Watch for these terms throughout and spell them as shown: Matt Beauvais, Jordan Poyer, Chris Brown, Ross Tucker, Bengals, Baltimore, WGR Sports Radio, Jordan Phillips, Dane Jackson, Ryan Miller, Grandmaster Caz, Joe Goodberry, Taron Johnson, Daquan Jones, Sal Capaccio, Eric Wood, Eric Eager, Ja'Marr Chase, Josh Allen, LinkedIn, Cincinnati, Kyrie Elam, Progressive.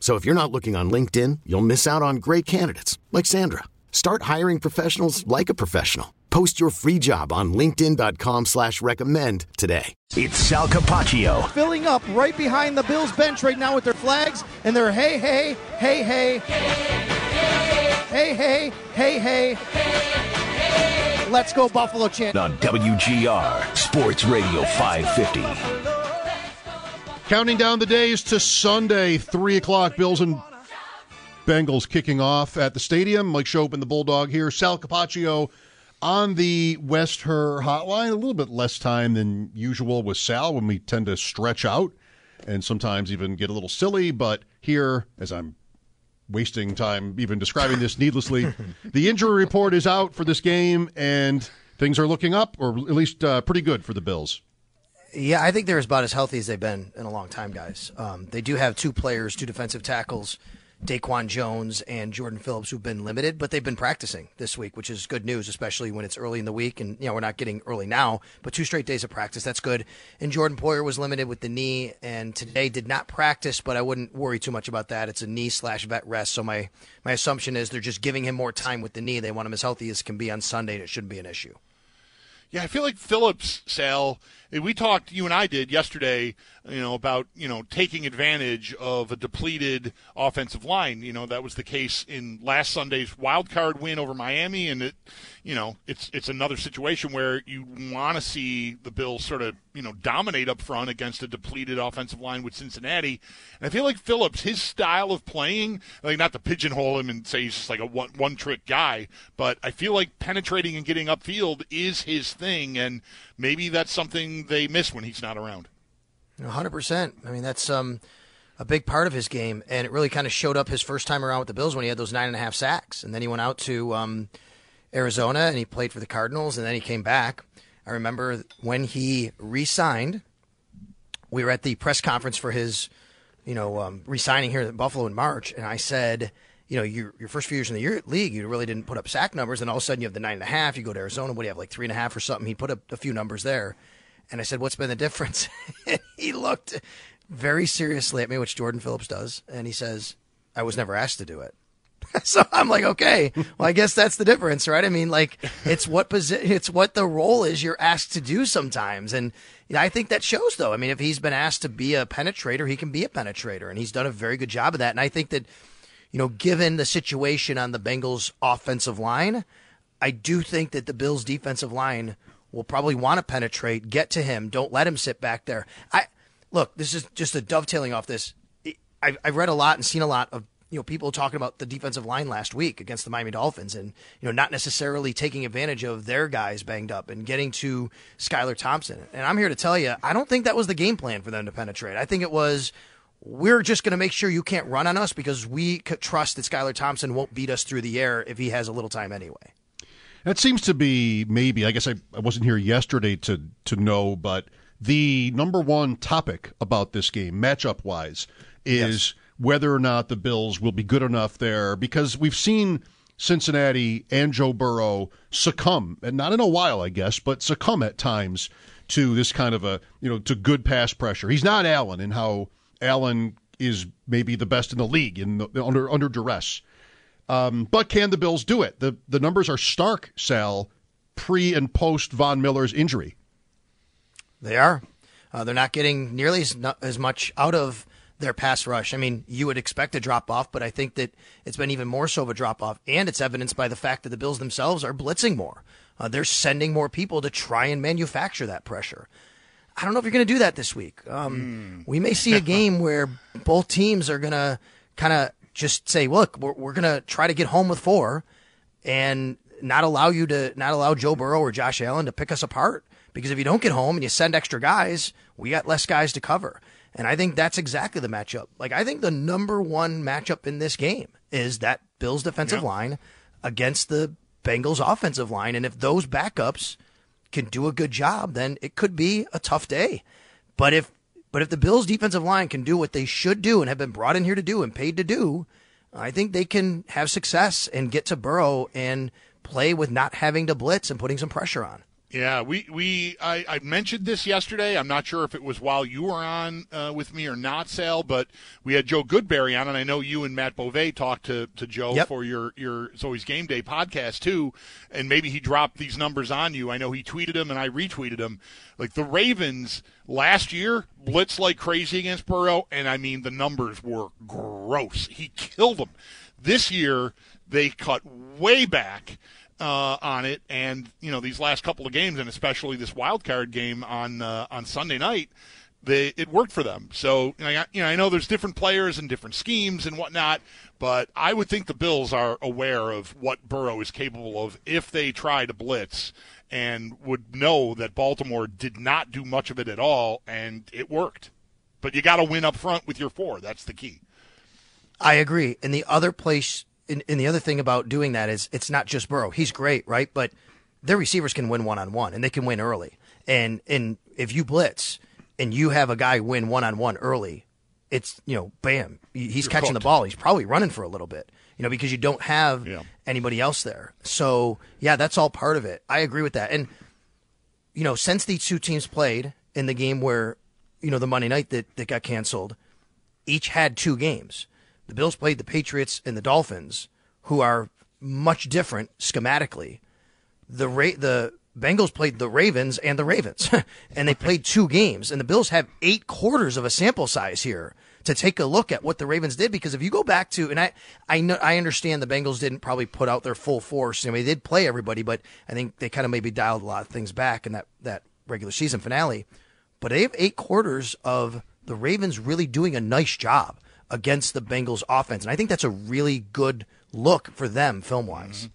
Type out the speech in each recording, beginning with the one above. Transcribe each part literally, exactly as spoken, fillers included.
So if you're not looking on LinkedIn, you'll miss out on great candidates like Sandra. Start hiring professionals like a professional. Post your free job on linkedin.com slash recommend today. It's Sal Capaccio. Filling up right behind the Bills bench right now with their flags and their hey, hey, hey, hey. Hey, hey, hey, hey. Let's go Buffalo chant. On W G R Sports Radio five fifty. Counting down the days to Sunday, three o'clock, Bills and Bengals kicking off at the stadium. Mike Shope and the Bulldog here. Sal Capaccio on the West Her Hotline. A little bit less time than usual with Sal when we tend to stretch out and sometimes even get a little silly. But here, as I'm wasting time even describing this needlessly, the injury report is out for this game, and things are looking up, or at least uh, pretty good for the Bills. Yeah, I think they're as about as healthy as they've been in a long time, guys. Um, they do have two players, two defensive tackles, Daquan Jones and Jordan Phillips, who've been limited, but they've been practicing this week, which is good news, especially when it's early in the week. And, you know, we're not getting early now, but two straight days of practice, that's good. And Jordan Poyer was limited with the knee and today did not practice, but I wouldn't worry too much about that. It's a knee slash vet rest. So my, my assumption is they're just giving him more time with the knee. They want him as healthy as can be on Sunday, and it shouldn't be an issue. Yeah, I feel like Phillips, Sal, we talked, you and I did yesterday, you know, about, you know, taking advantage of a depleted offensive line. You know, that was the case in last Sunday's wild card win over Miami. And, it, you know, it's it's another situation where you want to see the Bills sort of, you know, dominate up front against a depleted offensive line with Cincinnati. And I feel like Phillips, his style of playing, like not to pigeonhole him and say he's just like a one, one-trick guy, but I feel like penetrating and getting upfield is his thing. Thing, and maybe that's something they miss when he's not around. one hundred percent. I mean, that's um, a big part of his game, and it really kind of showed up his first time around with the Bills when he had those nine and a half sacks, and then he went out to um, Arizona, and he played for the Cardinals, and then he came back. I remember when he re-signed, we were at the press conference for his, you know, um, re-signing here at Buffalo in March, and I said, you know, your, your first few years in the year, league, you really didn't put up sack numbers. And all of a sudden you have the nine and a half. You go to Arizona, what do you have, like three and a half or something? He put up a few numbers there. And I said, what's been the difference? And he looked very seriously at me, which Jordan Phillips does. And he says, I was never asked to do it. So I'm like, okay, well, I guess that's the difference, right? I mean, like, it's what posi- it's what the role is you're asked to do sometimes. And you know, I think that shows, though. I mean, if he's been asked to be a penetrator, he can be a penetrator. And he's done a very good job of that. And I think that, you know, given the situation on the Bengals' offensive line, I do think that the Bills' defensive line will probably want to penetrate, get to him, don't let him sit back there. I look, this is just a dovetailing off this. I've, I've read a lot and seen a lot of, you know, people talking about the defensive line last week against the Miami Dolphins and, you know, not necessarily taking advantage of their guys banged up and getting to Skylar Thompson. And I'm here to tell you, I don't think that was the game plan for them to penetrate. I think it was, we're just going to make sure you can't run on us because we trust that Skylar Thompson won't beat us through the air if he has a little time anyway. That seems to be maybe, I guess I, I wasn't here yesterday to, to know, but the number one topic about this game, matchup-wise, is yes. whether or not the Bills will be good enough there, because we've seen Cincinnati and Joe Burrow succumb, and not in a while, I guess, but succumb at times to this kind of a, you know, to good pass pressure. He's not Allen in how Allen is maybe the best in the league in the, under under duress. Um, but can the Bills do it? The the numbers are stark, Sal, pre and post Von Miller's injury. They are. Uh, they're not getting nearly as, as much out of their pass rush. I mean, you would expect a drop-off, but I think that it's been even more so of a drop-off, and it's evidenced by the fact that the Bills themselves are blitzing more. Uh, they're sending more people to try and manufacture that pressure. I don't know if you're going to do that this week. Um, mm. We may see a game where both teams are going to kind of just say, look, we're, we're going to try to get home with four and not allow you to not allow Joe Burrow or Josh Allen to pick us apart. Because if you don't get home and you send extra guys, we got less guys to cover. And I think that's exactly the matchup. Like, I think the number one matchup in this game is that Bills defensive yeah. line against the Bengals offensive line. And if those backups can do a good job, then it could be a tough day. But if but if the Bills defensive line can do what they should do and have been brought in here to do and paid to do, I think they can have success and get to Burrow and play with not having to blitz and putting some pressure on. Yeah, we, we I, I mentioned this yesterday. I'm not sure if it was while you were on uh, with me or not, Sal, but we had Joe Goodberry on, and I know you and Matt Beauvais talked to, to Joe yep. for your, your It's Always Game Day podcast, too, and maybe he dropped these numbers on you. I know he tweeted them, and I retweeted them. Like, the Ravens last year blitzed like crazy against Burrow, and, I mean, the numbers were gross. He killed them. This year, they cut way back. Uh, on it, and you know these last couple of games, and especially this wild card game on uh, on Sunday night, they it worked for them. So you know, I, you know, I know there's different players and different schemes and whatnot, but I would think the Bills are aware of what Burrow is capable of if they try to blitz, and would know that Baltimore did not do much of it at all, and it worked. But you got to win up front with your four. That's the key. I agree. And the other place. And, and the other thing about doing that is it's not just Burrow. He's great, right? But their receivers can win one-on-one, and they can win early. And and if you blitz and you have a guy win one-on-one early, it's, you know, bam. He's You're catching cooked. the ball. He's probably running for a little bit, you know, because you don't have yeah. anybody else there. So, yeah, that's all part of it. I agree with that. And, you know, since these two teams played in the game where, you know, the Monday night that, that got canceled, each had two games. The Bills played the Patriots and the Dolphins, who are much different schematically. The Ra- the Bengals played the Ravens and the Ravens, and they played two games. And the Bills have eight quarters of a sample size here to take a look at what the Ravens did. Because if you go back to, and I I know I understand the Bengals didn't probably put out their full force. I mean, they did play everybody, but I think they kind of maybe dialed a lot of things back in that, that regular season finale. But they have eight quarters of the Ravens really doing a nice job against the Bengals offense. And I think that's a really good look for them film-wise.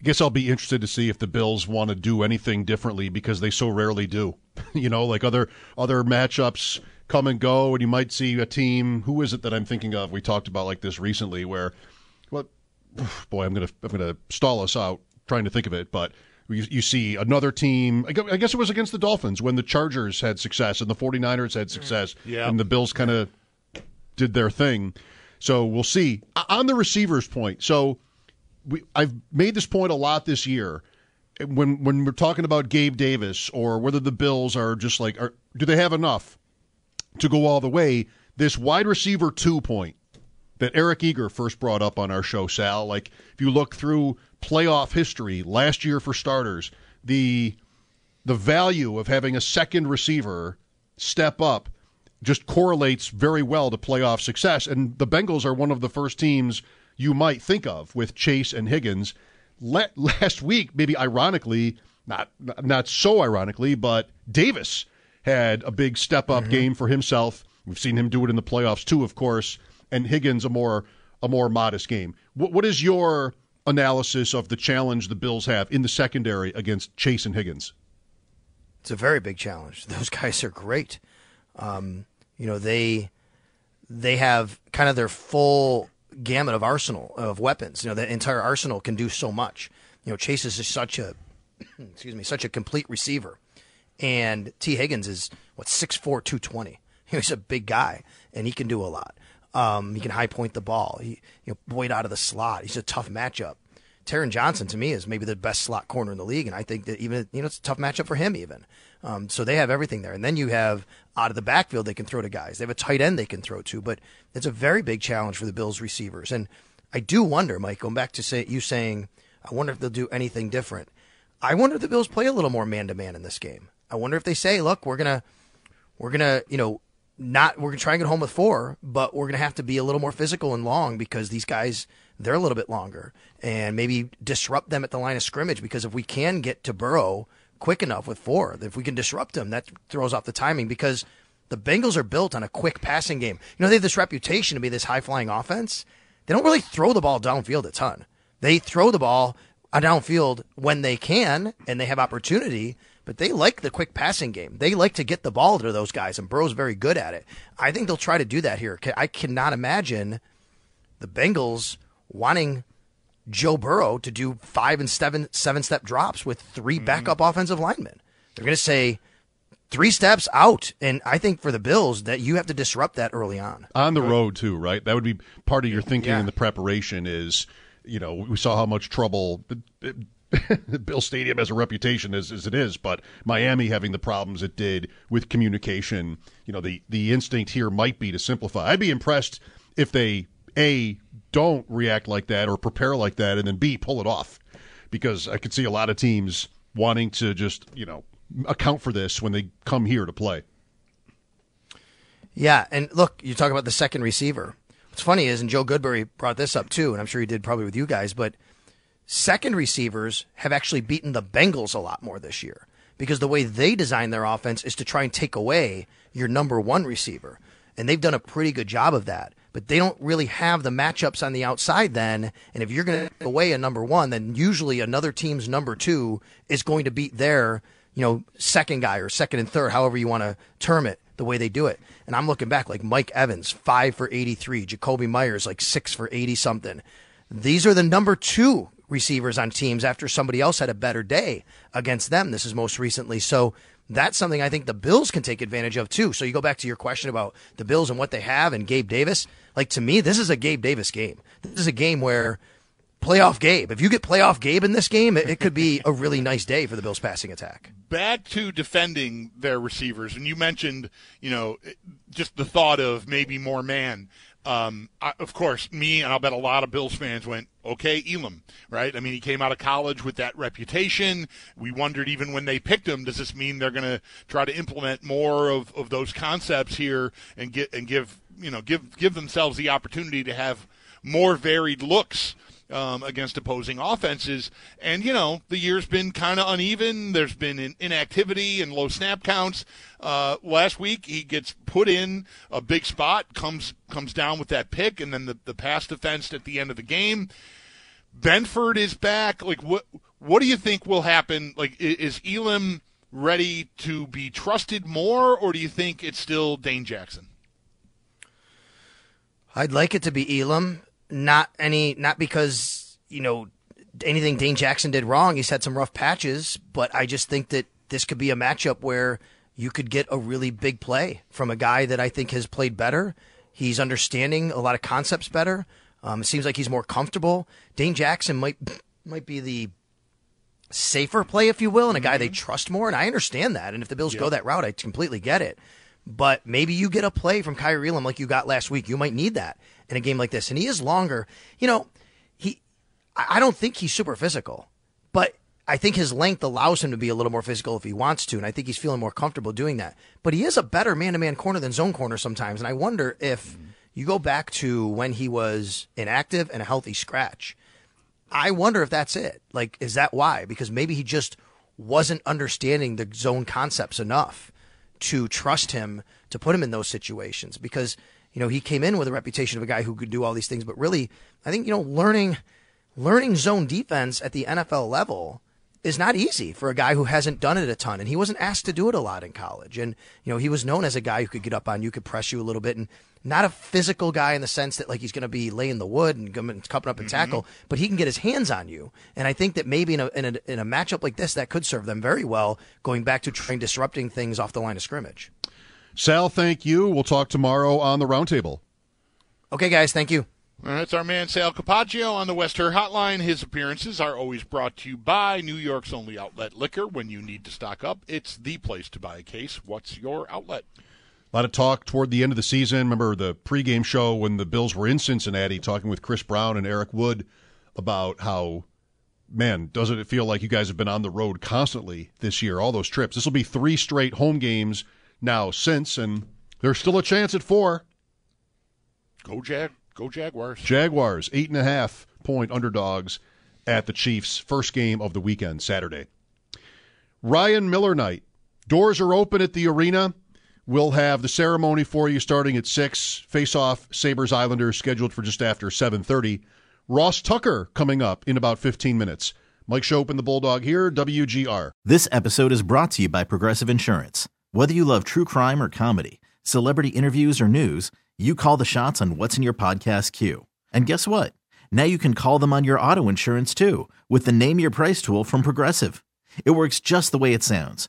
I guess I'll be interested to see if the Bills want to do anything differently, because they so rarely do. You know, like other other matchups come and go, and you might see a team, who is it that I'm thinking of? We talked about like this recently where, well, boy, I'm going to I'm gonna stall us out trying to think of it, but you, you see another team, I guess it was against the Dolphins when the Chargers had success and the 49ers had success, yeah. and the Bills kind of did their thing. So we'll see. On the receivers point, so we, I've made this point a lot this year when when we're talking about Gabe Davis or whether the Bills are just like, are, do they have enough to go all the way? This wide receiver two point that Eric Eager first brought up on our show, Sal, like if you look through playoff history last year for starters, the the value of having a second receiver step up just correlates very well to playoff success. And the Bengals are one of the first teams you might think of with Chase and Higgins. Let, last week, maybe ironically, not not so ironically, but Davis had a big step-up mm-hmm. game for himself. We've seen him do it in the playoffs too, of course, and Higgins a more a more modest game. What, what is your analysis of the challenge the Bills have in the secondary against Chase and Higgins? It's a very big challenge. Those guys are great. Um, you know, they they have kind of their full gamut of arsenal of weapons. You know, the entire arsenal can do so much. You know, Chase is just such a, excuse me, such a complete receiver. And Tee Higgins is, what, six four, two twenty. He's a big guy, and he can do a lot. Um, he can high point the ball. He, you know, Boyd out of the slot. He's a tough matchup. Taron Johnson, to me, is maybe the best slot corner in the league, and I think that even, you know, it's a tough matchup for him even. Um, so they have everything there. And then you have out of the backfield they can throw to guys. They have a tight end they can throw to, but it's a very big challenge for the Bills receivers. And I do wonder, Mike, going back to say you saying, I wonder if they'll do anything different. I wonder if the Bills play a little more man-to-man in this game. I wonder if they say, look, we're going to, we're going to, you know, not we're going to try and get home with four, but we're going to have to be a little more physical and long because these guys, they're a little bit longer, and maybe disrupt them at the line of scrimmage, because if we can get to Burrow quick enough with four, if we can disrupt him, that throws off the timing, because the Bengals are built on a quick passing game. You know, they have this reputation to be this high-flying offense. They don't really throw the ball downfield a ton. They throw the ball downfield when they can and they have opportunity, but they like the quick passing game. They like to get the ball to those guys, and Burrow's very good at it. I think they'll try to do that here. I cannot imagine the Bengals wanting Joe Burrow to do five and seven seven-step drops with three backup mm-hmm. offensive linemen. They're going to say three steps out, and I think for the Bills that you have to disrupt that early on. On the road too, right? That would be part of your thinking yeah. in the preparation is, you know, we saw how much trouble Bill Stadium has a reputation as, as it is, but Miami having the problems it did with communication, you know, the, the instinct here might be to simplify. I'd be impressed if they, A, don't react like that or prepare like that, and then B, pull it off, because I could see a lot of teams wanting to just, you know, account for this when they come here to play. Yeah, and look, you talk about the second receiver. What's funny is, and Joe Goodberry brought this up too, and I'm sure he did probably with you guys, but second receivers have actually beaten the Bengals a lot more this year, because the way they design their offense is to try and take away your number one receiver, and they've done a pretty good job of that. But they don't really have the matchups on the outside then, and if you're going to take away a number one, then usually another team's number two is going to beat their, you know, second guy or second and third, however you want to term it, the way they do it. And I'm looking back, like Mike Evans, five for eighty-three, Jacoby Myers, like six for eighty-something. These are the number two receivers on teams after somebody else had a better day against them. This is most recently. So that's something I think the Bills can take advantage of too. So you go back to your question about the Bills and what they have and Gabe Davis. Like, to me, this is a Gabe Davis game. This is a game where playoff Gabe. If you get playoff Gabe in this game, it, it could be a really nice day for the Bills passing attack. Back to defending their receivers. And you mentioned, you know, just the thought of maybe more man. Um, I, of course, me and I'll bet a lot of Bills fans went, okay, Elam, right? I mean, he came out of college with that reputation. We wondered even when they picked him, does this mean they're going to try to implement more of, of those concepts here and get and give you know give give themselves the opportunity to have more varied looks um, against opposing offenses? And you know, the year's been kind of uneven. There's been in, inactivity and low snap counts. Uh, last week he gets put in a big spot, comes comes down with that pick, and then the, the pass defense at the end of the game. Benford is back. Like, what what do you think will happen? Like, is Elam ready to be trusted more, or do you think it's still Dane Jackson? I'd like it to be Elam, not any, not because, you know, anything Dane Jackson did wrong. He's had some rough patches, but I just think that this could be a matchup where you could get a really big play from a guy that I think has played better. He's understanding a lot of concepts better. Um, it seems like he's more comfortable. Dane Jackson might might be the safer play, if you will, and a guy mm-hmm. they trust more, and I understand that. And if the Bills yep. go that route, I completely get it. But maybe you get a play from Kyrie Elam like you got last week. You might need that in a game like this. And he is longer. You know, he I don't think he's super physical, but I think his length allows him to be a little more physical if he wants to, and I think he's feeling more comfortable doing that. But he is a better man-to-man corner than zone corner sometimes, and I wonder if you go back to when he was inactive and a healthy scratch. I wonder if that's it. Like, is that why? Because maybe he just wasn't understanding the zone concepts enough to trust him to put him in those situations. Because, you know, he came in with a reputation of a guy who could do all these things, but really, I think, you know, learning learning zone defense at the N F L level is not easy for a guy who hasn't done it a ton. And he wasn't asked to do it a lot in college. And, you know, he was known as a guy who could get up on you, could press you a little bit, and not a physical guy in the sense that, like, he's going to be laying the wood and cupping up and mm-hmm. tackle, but he can get his hands on you. And I think that maybe in a, in a in a matchup like this, that could serve them very well, going back to trying disrupting things off the line of scrimmage. Sal, thank you. We'll talk tomorrow on the Roundtable. Okay, guys, thank you. That's our man Sal Capaccio on the West Her Hotline. His appearances are always brought to you by New York's only outlet liquor. When you need to stock up, it's the place to buy a case. What's your outlet? A lot of talk toward the end of the season. Remember the pregame show when the Bills were in Cincinnati talking with Chris Brown and Eric Wood about how, man, doesn't it feel like you guys have been on the road constantly this year, all those trips. This will be three straight home games now since, and There's still a chance at four. Go Jag, go Jaguars. Jaguars, eight and a half point underdogs at the Chiefs. First game of the weekend, Saturday. Ryan Miller night. Doors are open at the arena. We'll have the ceremony for you starting at six. Face-off, Sabres Islanders, scheduled for just after seven thirty. Ross Tucker coming up in about fifteen minutes. Mike Schopen, the Bulldog here, W G R. This episode is brought to you by Progressive Insurance. Whether you love true crime or comedy, celebrity interviews or news, you call the shots on what's in your podcast queue. And guess what? Now you can call them on your auto insurance, too, with the Name Your Price tool from Progressive. It works just the way it sounds.